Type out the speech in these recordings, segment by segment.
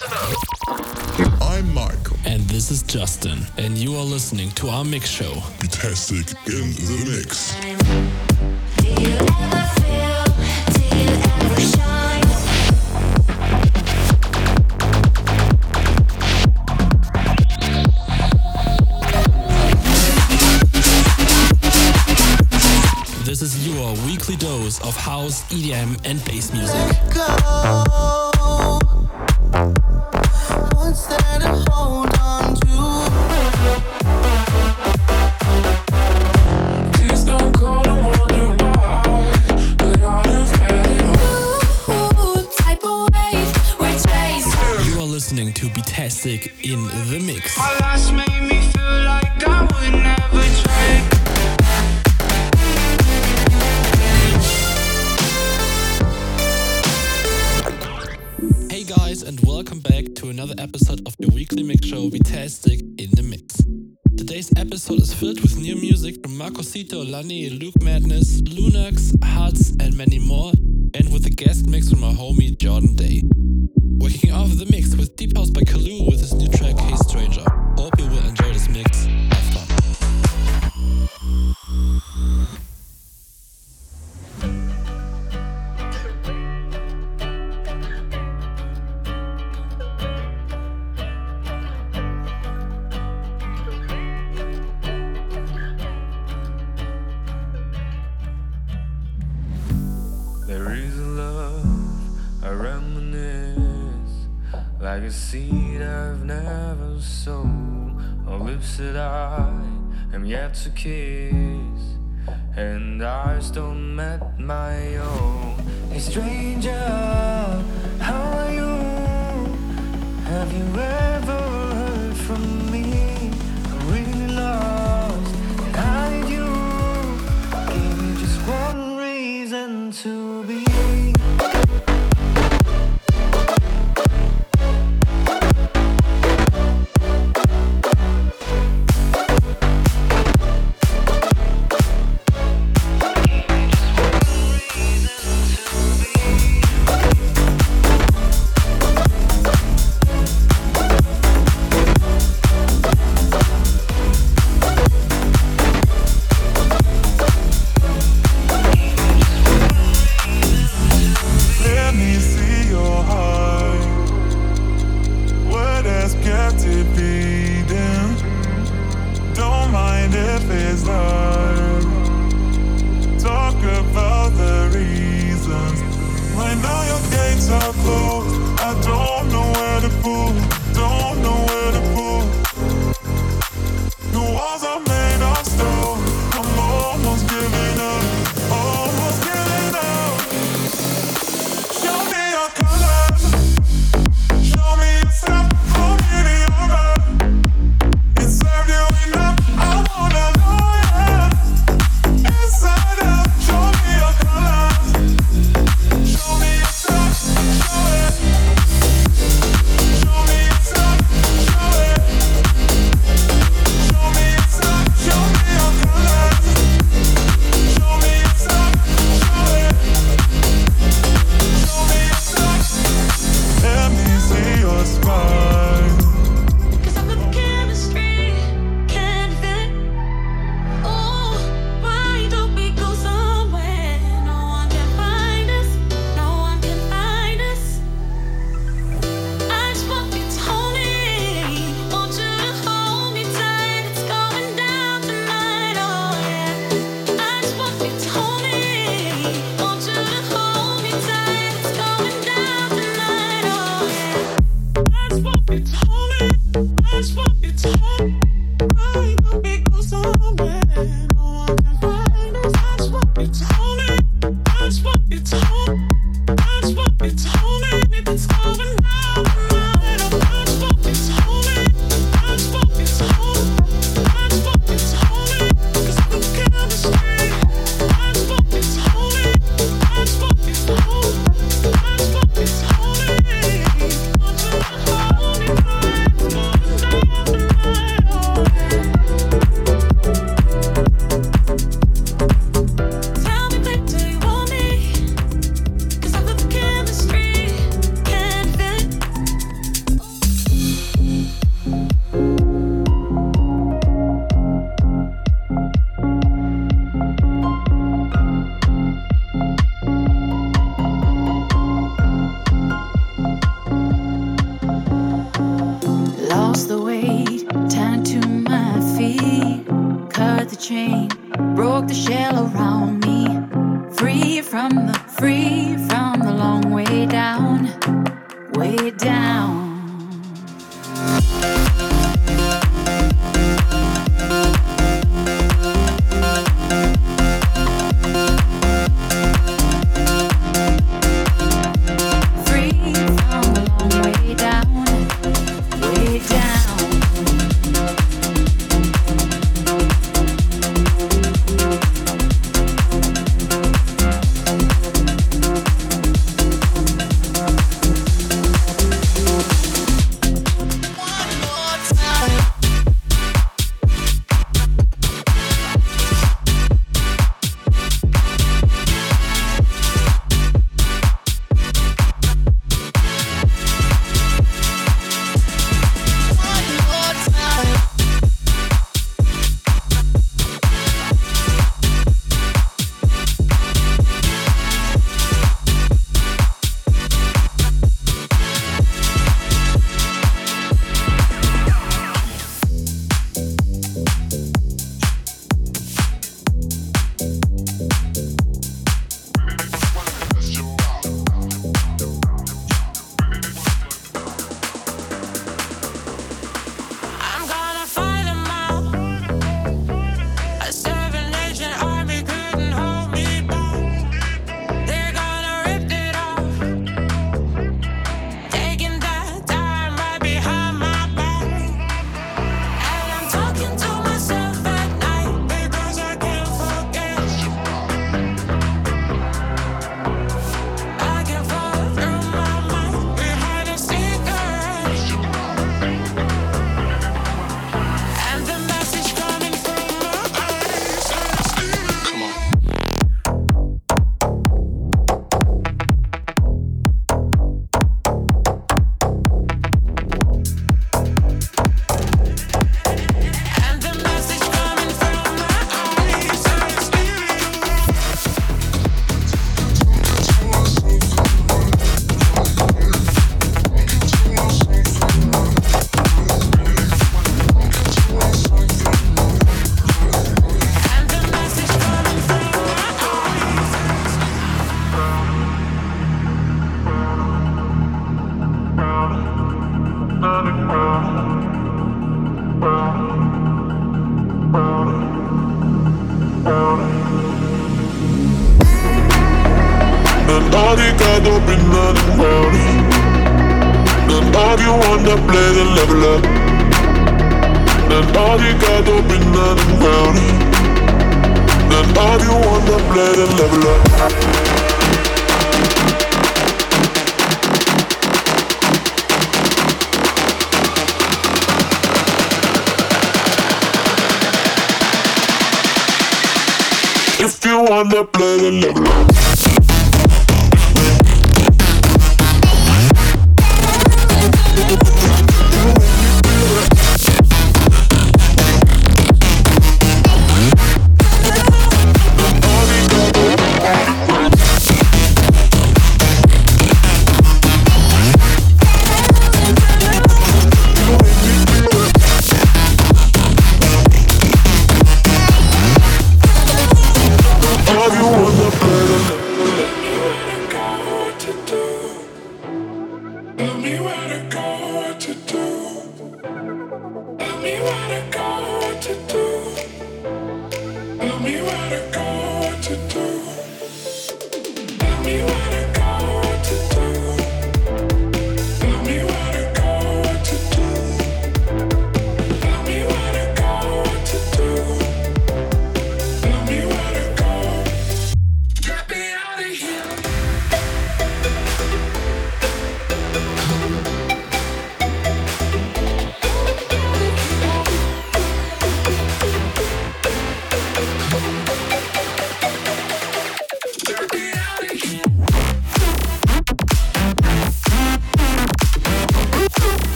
Listen up. I'm Michael. And this is Justin. And you are listening to our mix show. Betastic in the mix. Do you ever feel? Do you ever shine? This is your weekly dose of house, EDM, and bass music. Let go. What's there to hold on to? There's no gonna wonder why, but I'd have had it all. Ooh, type of wave we're chasing. You are listening to Petastic in the mix. My last made me feel like I would never try. And welcome back to another episode of your weekly mix show, Betastic in the Mix. Today's episode is filled with new music from Marcosito, Lani, Luke Madness, Lunax, Huts, and many more, and with a guest mix from our homie Jordan Day. We're kicking off the mix with Deep House by Kalu with his new track, Hey Stranger. Hope you will enjoy this mix. Have fun. Like a seed I've never sown, or lips that I am yet to kiss, and eyes still met my own. Hey stranger, how are you? Have you ever heard from me? I'm really lost, and I need you. Give me just one reason to be. Show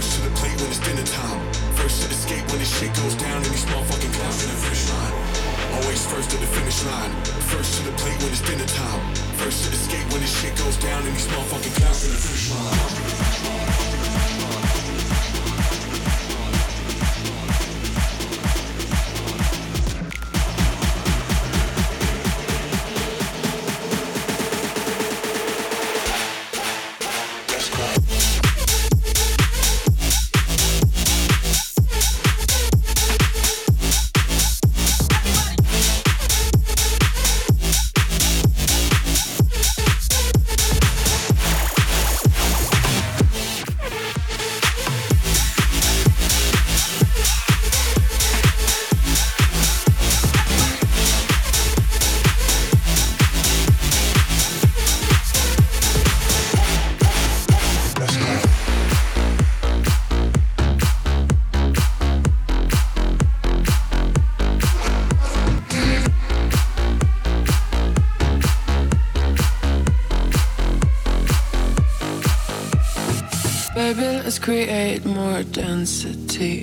First to the plate when it's dinner time. First to the skate when this shit goes down and these motherfucking clowns in the finish line. Always first to the finish line. First to the plate when it's dinner time. First to the skate when this shit goes down and these motherfucking clowns in the finish line. Let's create more density.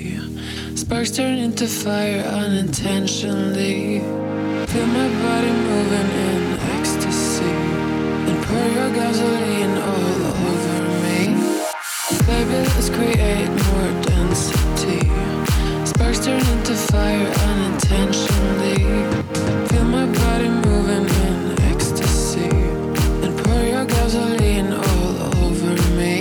Sparks turn into fire unintentionally. Feel my body moving in ecstasy. And pour your gasoline all over me. Baby, let's create more density. Sparks turn into fire unintentionally. Feel my body moving in ecstasy. And pour your gasoline all over me.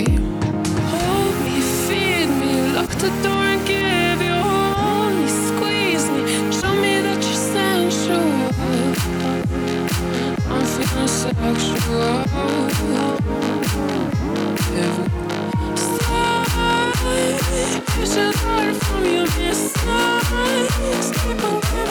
Lock the door and give your all me, squeeze me, show me that you're sensual. I'm feeling sexual. Stay, picture light from your inside. Step away from me.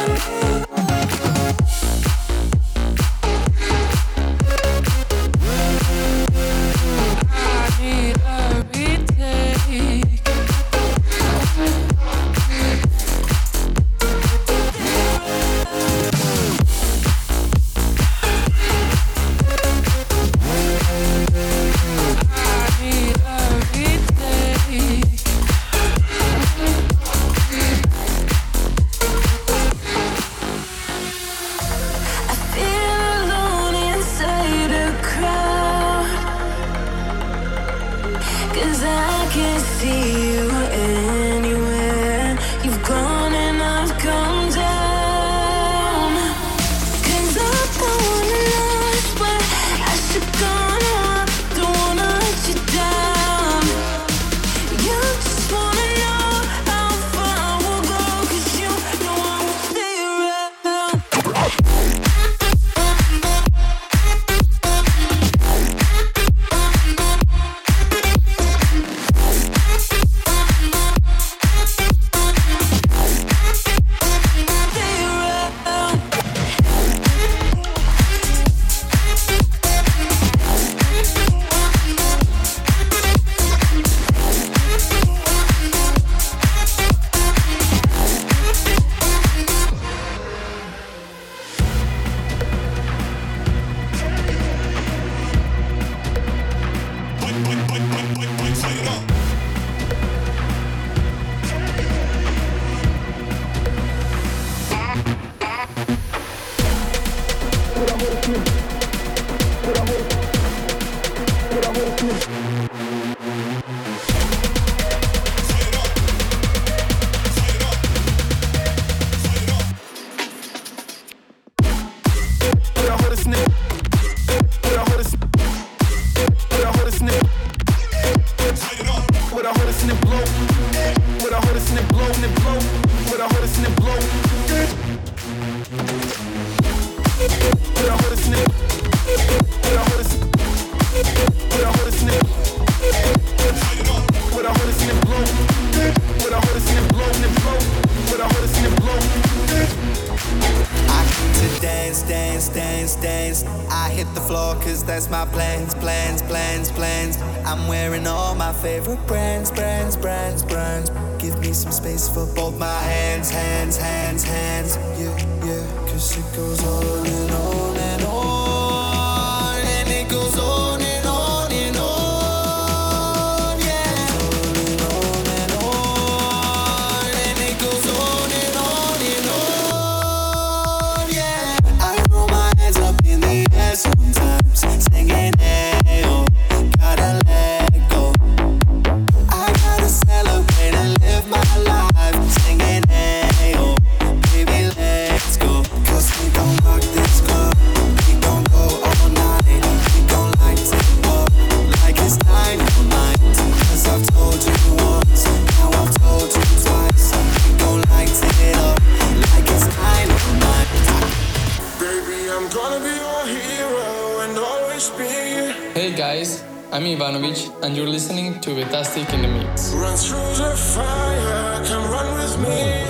I'm Ivanovich, and you're listening to Betastic in the Mix. Run through the fire, come run with me.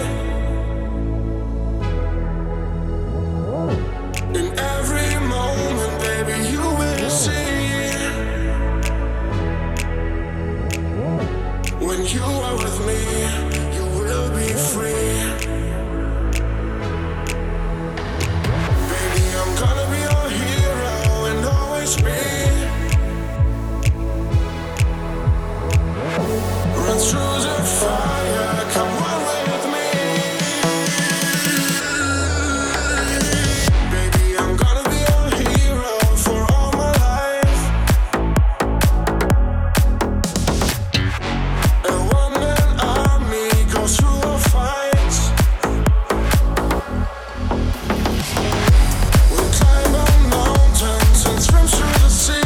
In every moment, baby, you will see. When you are with me, you will be free. Baby, I'm gonna be your hero and always be. Run through the fire, come on with me. Baby, I'm gonna be your hero for all my life. A one-man army goes through a fight. We'll climb on mountains and swim through the sea.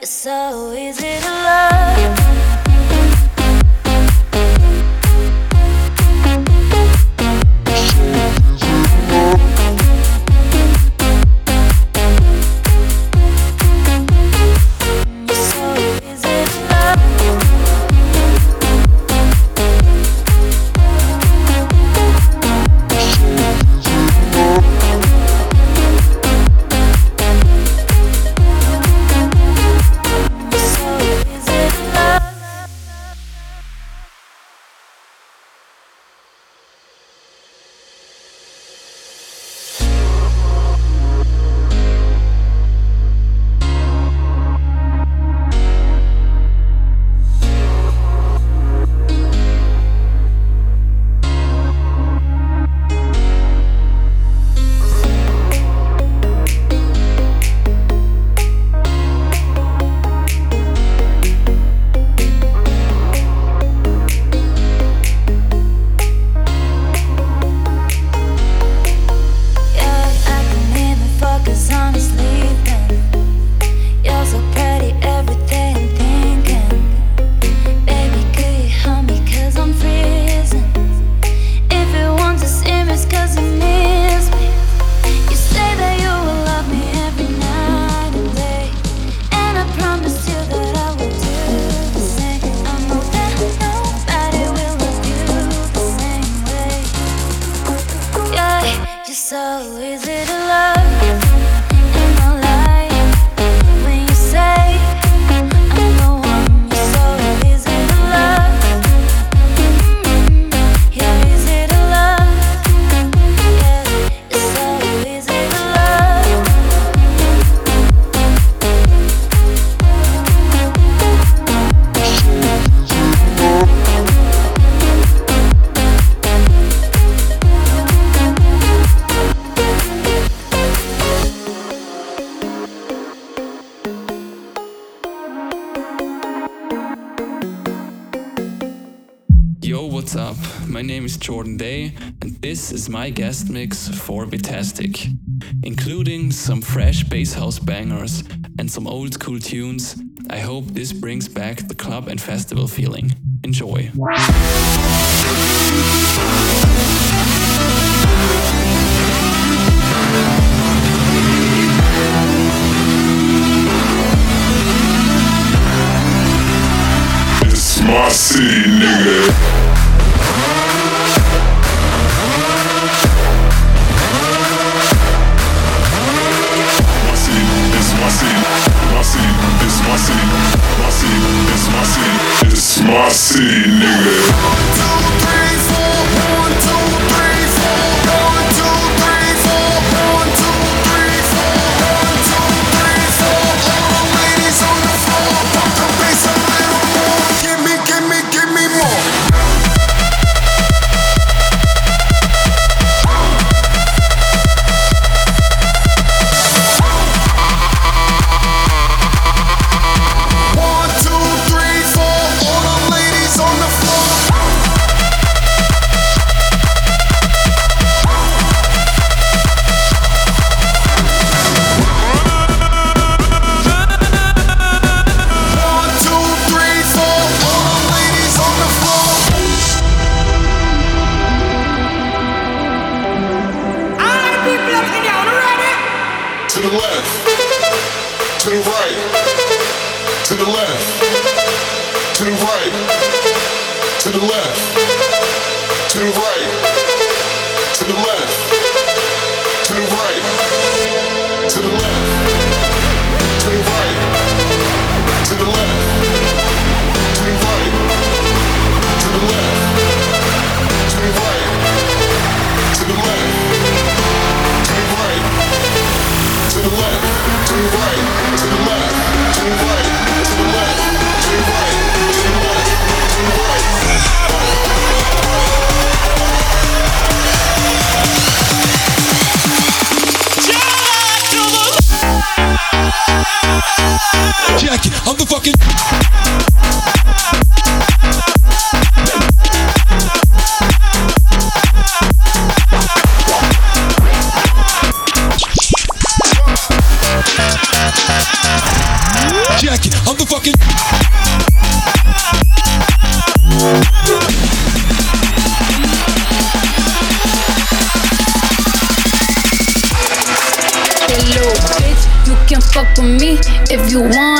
So What's up? My name is Jordan Day, and this is my guest mix for Betastic, including some fresh bass house bangers and some old school tunes. I hope this brings back the club and festival feeling. Enjoy. It's my city, nigga. My city, nigga.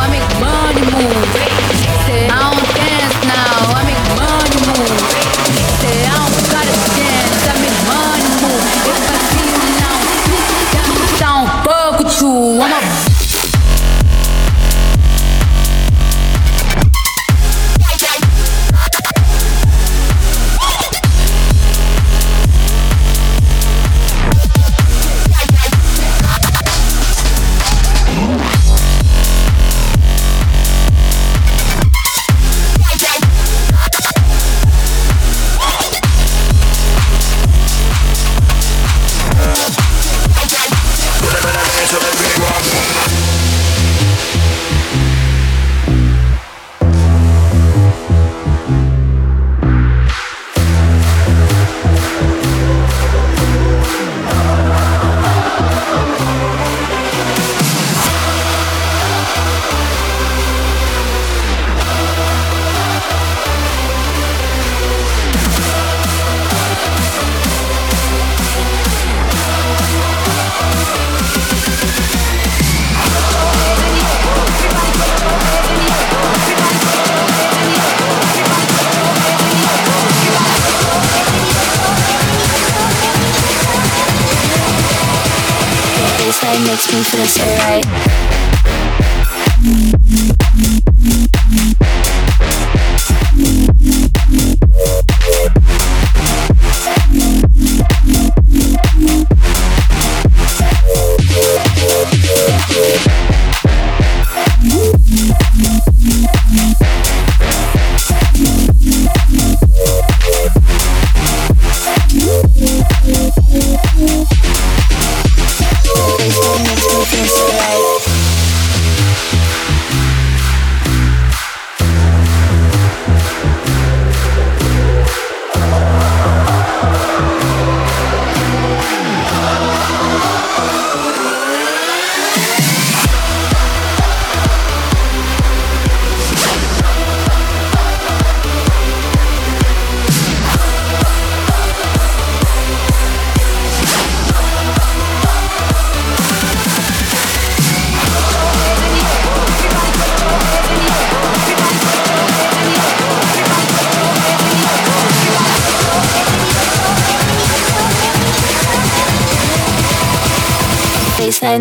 I make money move. Say, I don't dance now, I make money move. Say, I don't gotta dance, I make money move. If I see you now, I don't fuck with you. I'm a inside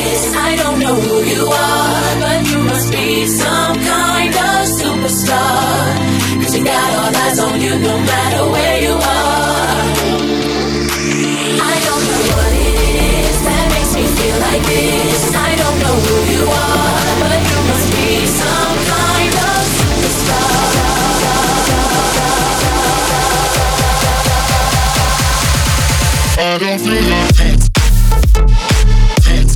I don't feel like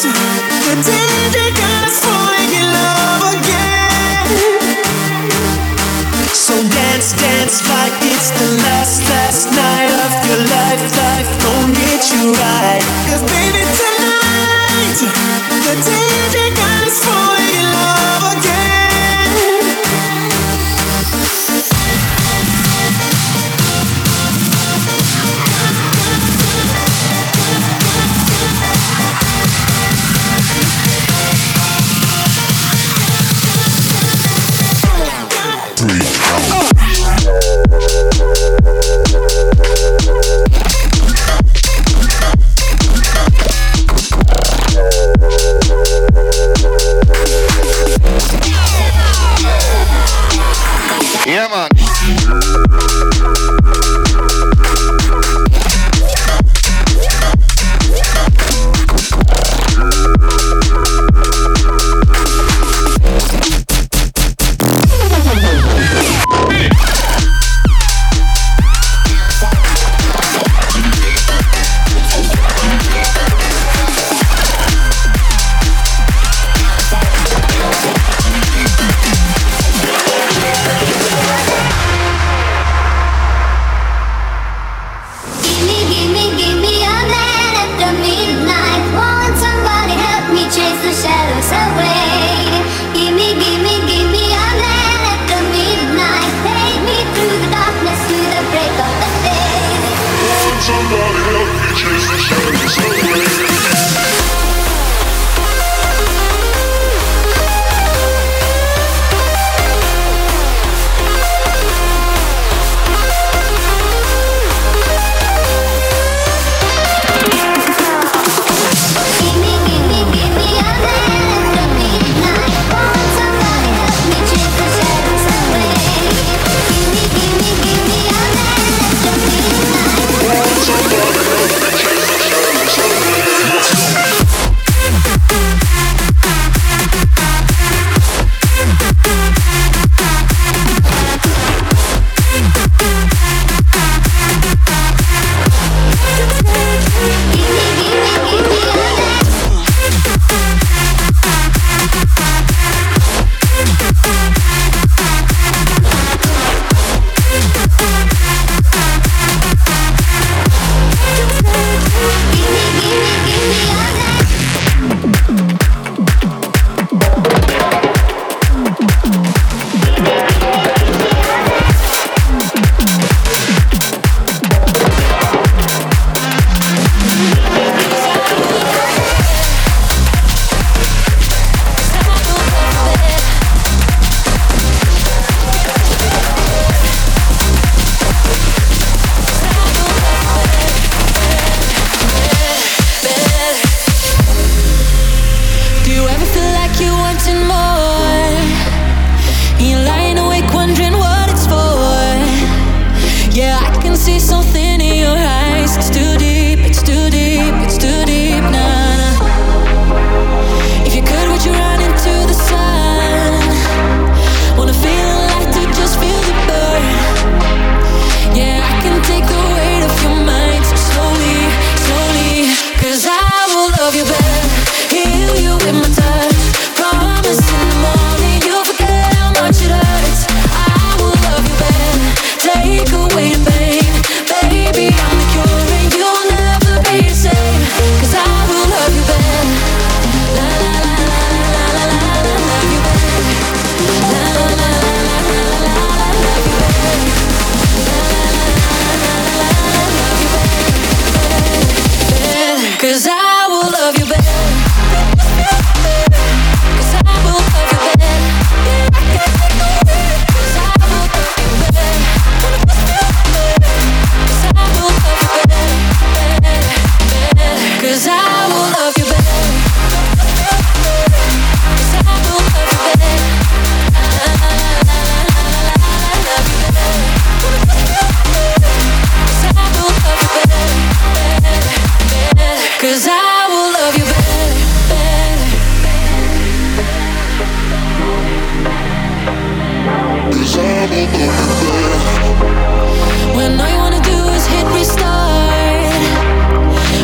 Start.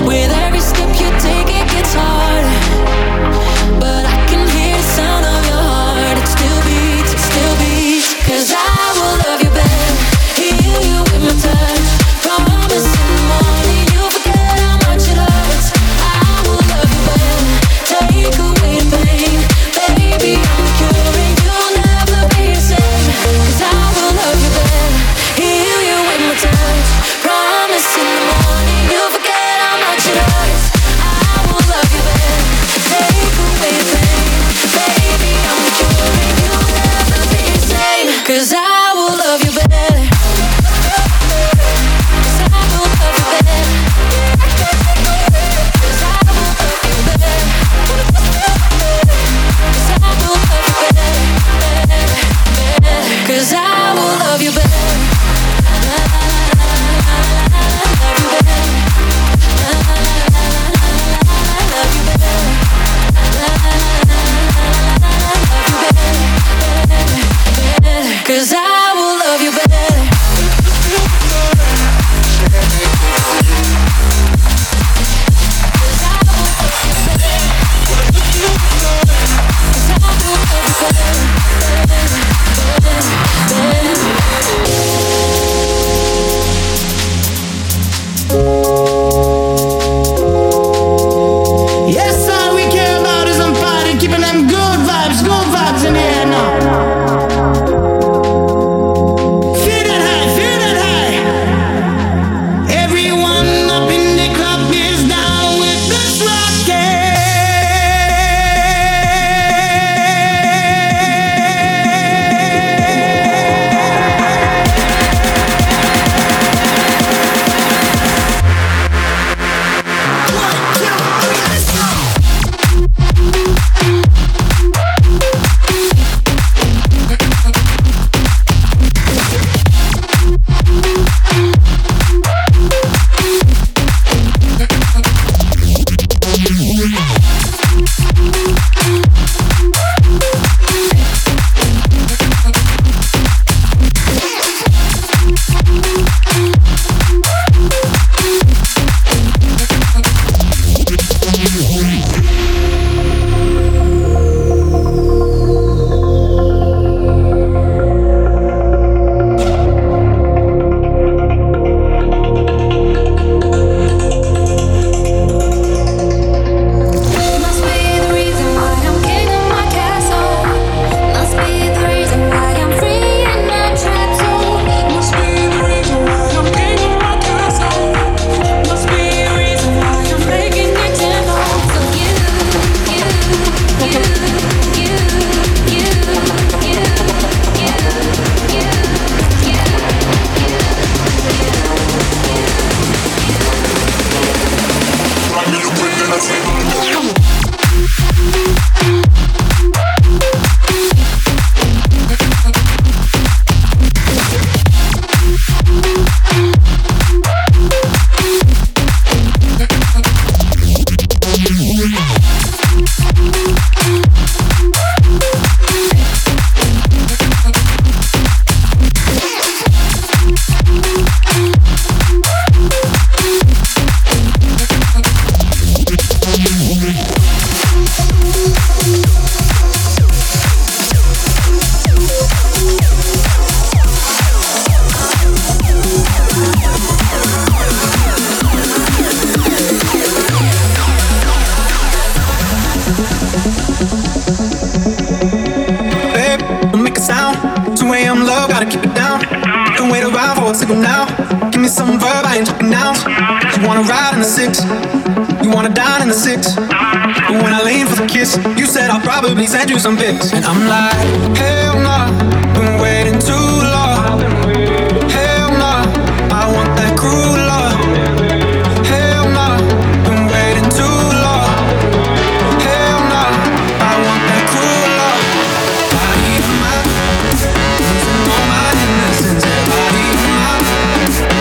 With every step you take, it gets harder. tickle now. Give me some verb, I ain't talking nouns. You wanna ride in the six, you wanna dine in the six. But when I lean for the kiss, you said I'll probably send you some pics. And I'm like, hell nah, been waiting too long. Hell nah, I want that cruel love. Hell nah, been waiting too long. Hell nah, I want that cruel love. Body of mine, losing all my innocence. Body of mine,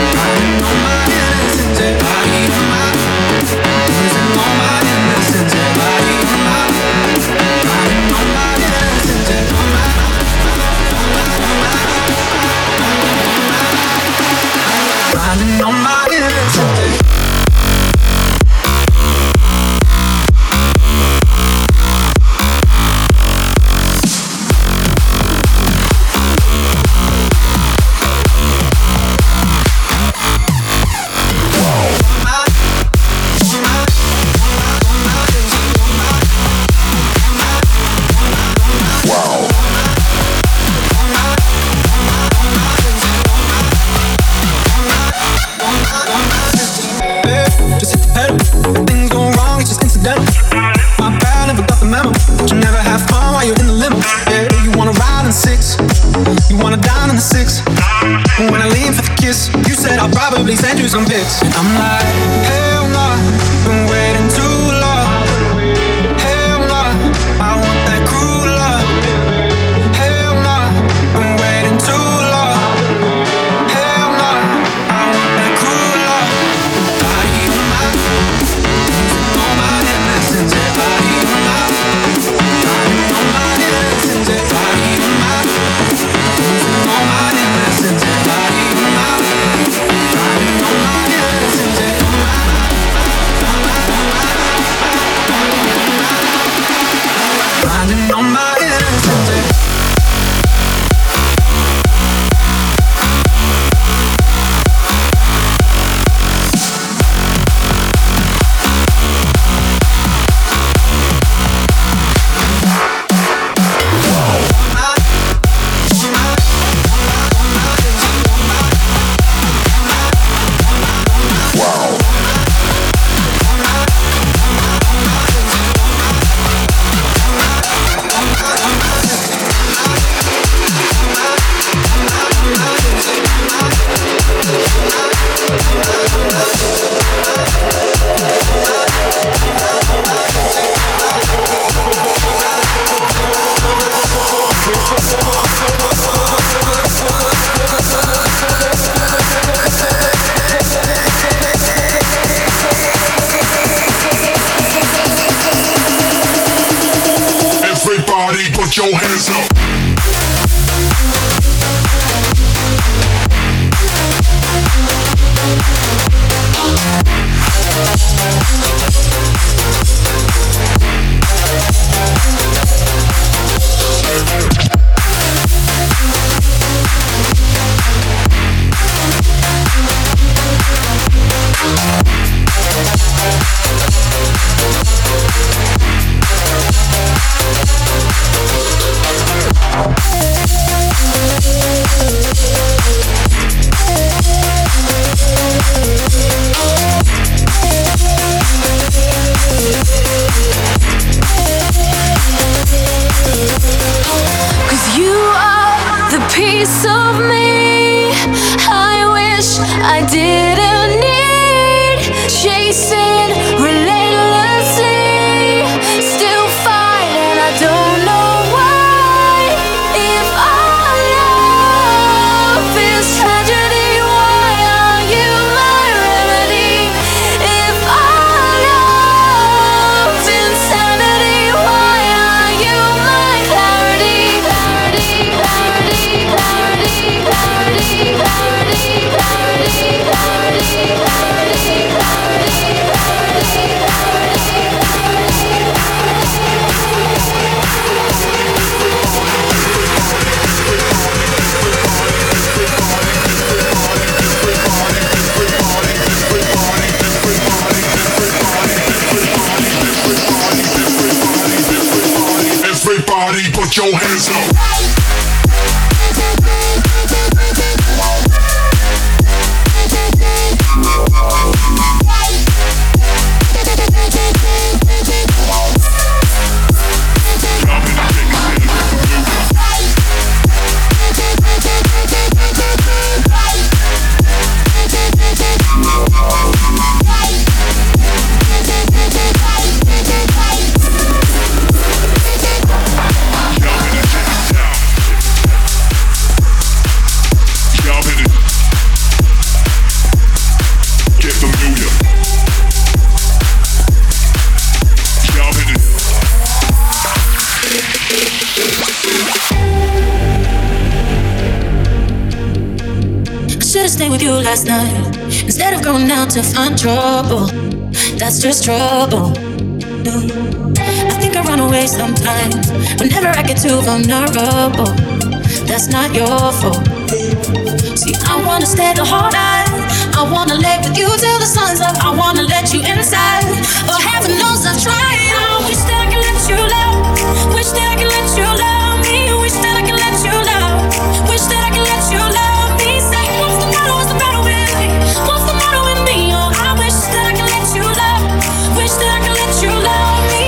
hiding all my innocence. Body of mine, losing all my innocence. Body of mine, hiding all my innocence. Running on my innocence. Your hands up. stay with you last night instead of going out to find trouble. That's just trouble. I think I run away sometimes whenever I get too vulnerable. That's not your fault. See, I wanna stay the whole night. I wanna lay with you till the sun's up. I wanna let you inside, but heaven knows I've tried. I wish that I could let you love. Wish that I could let you love me. Wish that I could let you love. Wish that I could let you love me. Say, what's the matter? What's the matter with me? What's the matter with me? Oh, I wish that I could let you love. Wish that I could let you love me.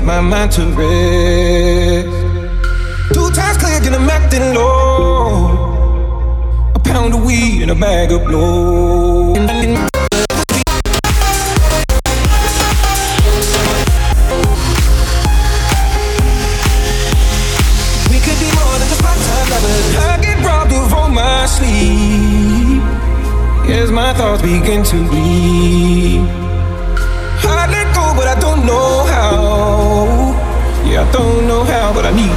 My mind to rest. 2 times clear, and I'm acting low. A pound of weed and a bag of blow. We could be more than just part-time lovers. I get robbed of all my sleep as my thoughts begin to bleed. I let go, but I don't know how. I don't know how, but I need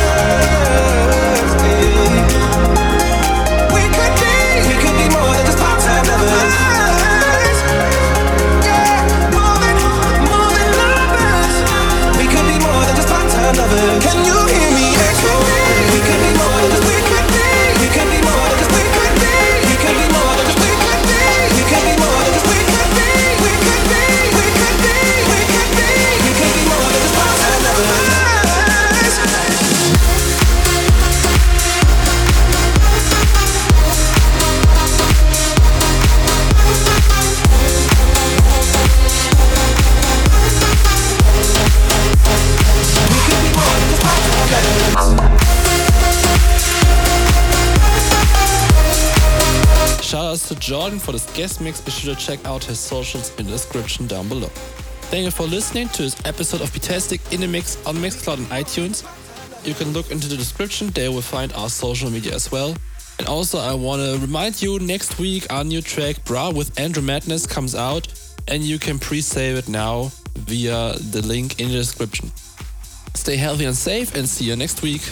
We could be more than just part-time lovers. Can you hear me echo? We could be more than just we could be more than just we could be more than just we could be more than just we could be more than just part-time to Jordan for this guest mix. Be sure to check out his socials in the description down below. Thank you for listening to this episode of Petastic in the Mix on Mixcloud and iTunes. You can look into the description, there you will find our social media as well. And also I want to remind you, next week our new track Bra with Andrew Madness comes out and you can pre-save it now via the link in the description. Stay healthy and safe and see you next week.